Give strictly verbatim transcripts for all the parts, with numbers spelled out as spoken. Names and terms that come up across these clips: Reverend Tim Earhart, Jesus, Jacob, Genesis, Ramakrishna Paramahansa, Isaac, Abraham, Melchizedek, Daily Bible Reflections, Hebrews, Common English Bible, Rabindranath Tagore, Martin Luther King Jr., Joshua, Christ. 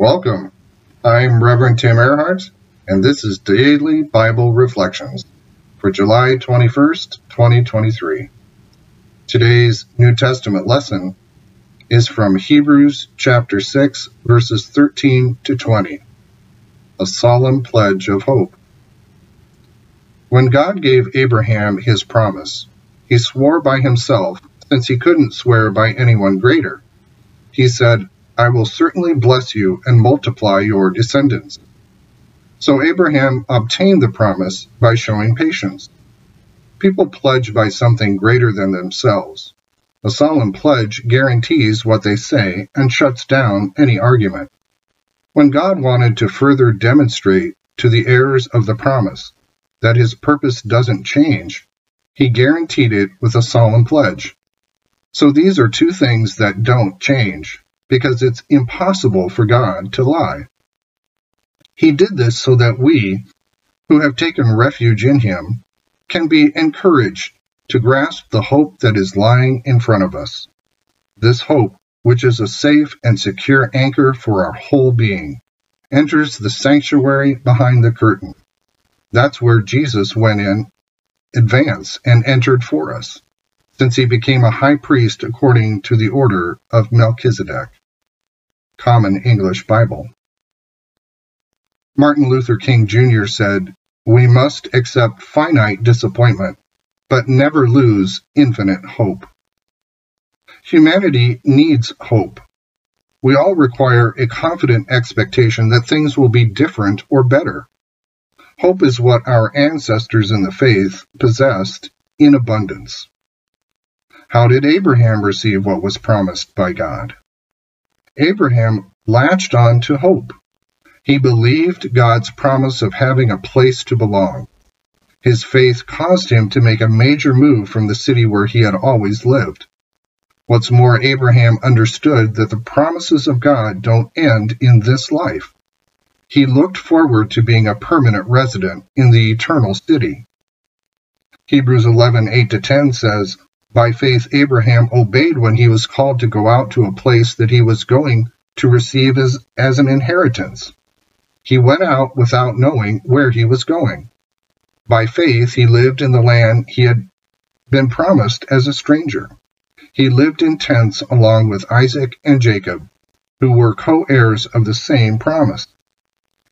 Welcome. I'm Reverend Tim Earhart, and this is Daily Bible Reflections for July twenty-first, twenty twenty-three. Today's New Testament lesson is from Hebrews chapter six, verses thirteen to twenty, a solemn pledge of hope. When God gave Abraham his promise, he swore by himself, since he couldn't swear by anyone greater. He said, "I will certainly bless you and multiply your descendants." So Abraham obtained the promise by showing patience. People pledge by something greater than themselves. A solemn pledge guarantees what they say and shuts down any argument. When God wanted to further demonstrate to the heirs of the promise that his purpose doesn't change, he guaranteed it with a solemn pledge. So these are two things that don't change, because it's impossible for God to lie. He did this so that we, who have taken refuge in him, can be encouraged to grasp the hope that is lying in front of us. This hope, which is a safe and secure anchor for our whole being, enters the sanctuary behind the curtain. That's where Jesus went in advance and entered for us, since he became a high priest according to the order of Melchizedek. Common English Bible. Martin Luther King Junior said, "We must accept finite disappointment, but never lose infinite hope." Humanity needs hope. We all require a confident expectation that things will be different or better. Hope is what our ancestors in the faith possessed in abundance. How did Abraham receive what was promised by God? Abraham latched on to hope. He believed God's promise of having a place to belong. His faith caused him to make a major move from the city where he had always lived. What's more, Abraham understood that the promises of God don't end in this life. He looked forward to being a permanent resident in the eternal city. Hebrews eleven, eight to ten says, "By faith Abraham obeyed when he was called to go out to a place that he was going to receive as, as an inheritance. He went out without knowing where he was going. By faith, he lived in the land he had been promised as a stranger. He lived in tents along with Isaac and Jacob, who were co-heirs of the same promise.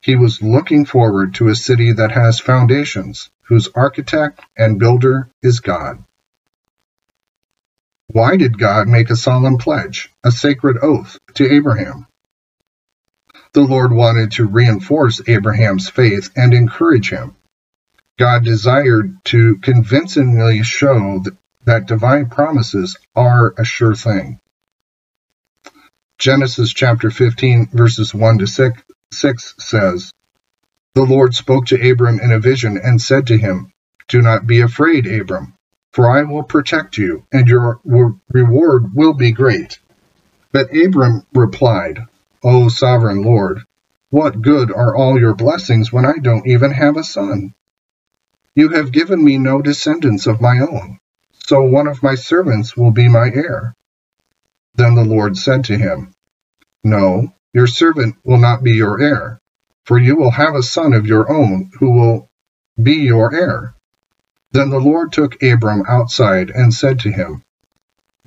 He was looking forward to a city that has foundations, whose architect and builder is God." Why did God make a solemn pledge, a sacred oath, to Abraham? The Lord wanted to reinforce Abraham's faith and encourage him. God desired to convincingly show that divine promises are a sure thing. Genesis chapter fifteen, verses one to six says, "The Lord spoke to Abram in a vision and said to him, 'Do not be afraid, Abram. For I will protect you, and your reward will be great.' But Abram replied, 'O sovereign Lord, what good are all your blessings when I don't even have a son? You have given me no descendants of my own, so one of my servants will be my heir.' Then the Lord said to him, 'No, your servant will not be your heir, for you will have a son of your own who will be your heir.' Then the Lord took Abram outside and said to him,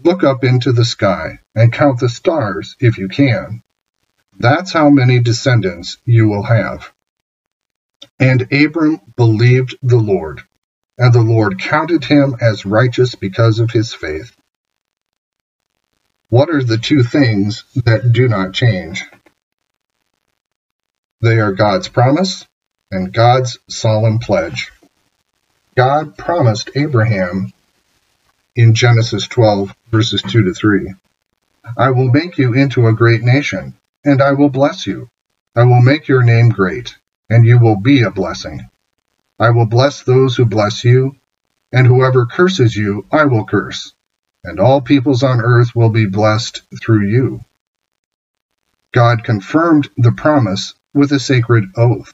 'Look up into the sky and count the stars if you can. That's how many descendants you will have.' And Abram believed the Lord, and the Lord counted him as righteous because of his faith." What are the two things that do not change? They are God's promise and God's solemn pledge. God promised Abraham in Genesis twelve, verses two to three, "I will make you into a great nation, and I will bless you. I will make your name great, and you will be a blessing. I will bless those who bless you, and whoever curses you, I will curse, and all peoples on earth will be blessed through you." God confirmed the promise with a sacred oath.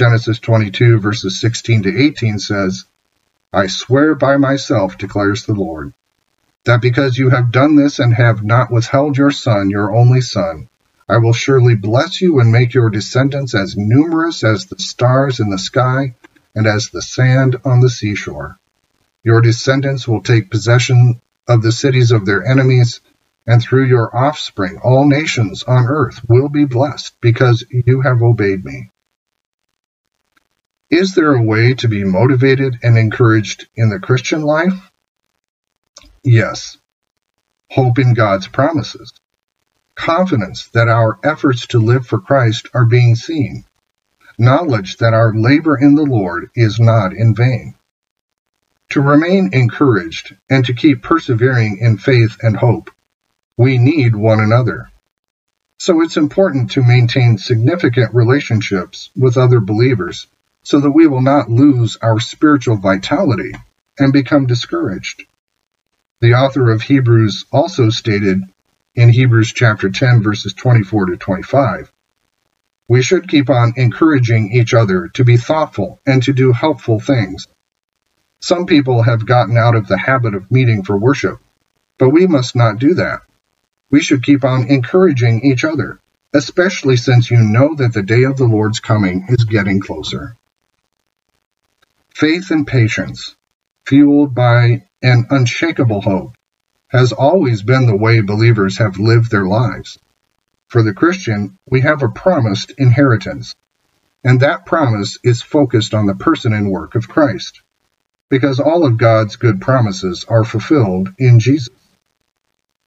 Genesis twenty-two, verses sixteen to eighteen says, "I swear by myself, declares the Lord, that because you have done this and have not withheld your son, your only son, I will surely bless you and make your descendants as numerous as the stars in the sky and as the sand on the seashore. Your descendants will take possession of the cities of their enemies, and through your offspring all nations on earth will be blessed because you have obeyed me. Is there a way to be motivated and encouraged in the Christian life? Yes. Hope in God's promises. Confidence that our efforts to live for Christ are being seen. Knowledge that our labor in the Lord is not in vain. To remain encouraged and to keep persevering in faith and hope, we need one another. So it's important to maintain significant relationships with other believers so that we will not lose our spiritual vitality and become discouraged. The author of Hebrews also stated in Hebrews chapter ten, verses twenty-four to twenty-five, "We should keep on encouraging each other to be thoughtful and to do helpful things. Some people have gotten out of the habit of meeting for worship, but we must not do that. We should keep on encouraging each other, especially since you know that the day of the Lord's coming is getting closer." Faith and patience, fueled by an unshakable hope, has always been the way believers have lived their lives. For the Christian, we have a promised inheritance, and that promise is focused on the person and work of Christ, because all of God's good promises are fulfilled in Jesus.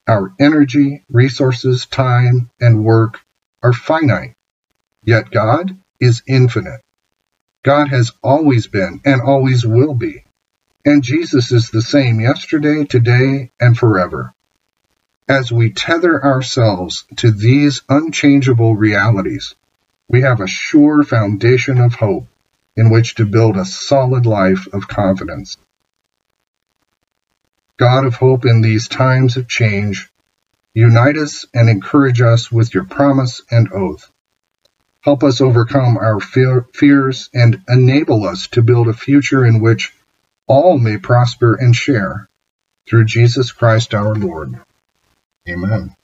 Our energy, resources, time, and work are finite, yet God is infinite. God has always been and always will be, and Jesus is the same yesterday, today, and forever. As we tether ourselves to these unchangeable realities, we have a sure foundation of hope in which to build a solid life of confidence. God of hope, in these times of change, unite us and encourage us with your promise and oath. Help us overcome our fear, fears and enable us to build a future in which all may prosper and share. Through Jesus Christ our Lord. Amen.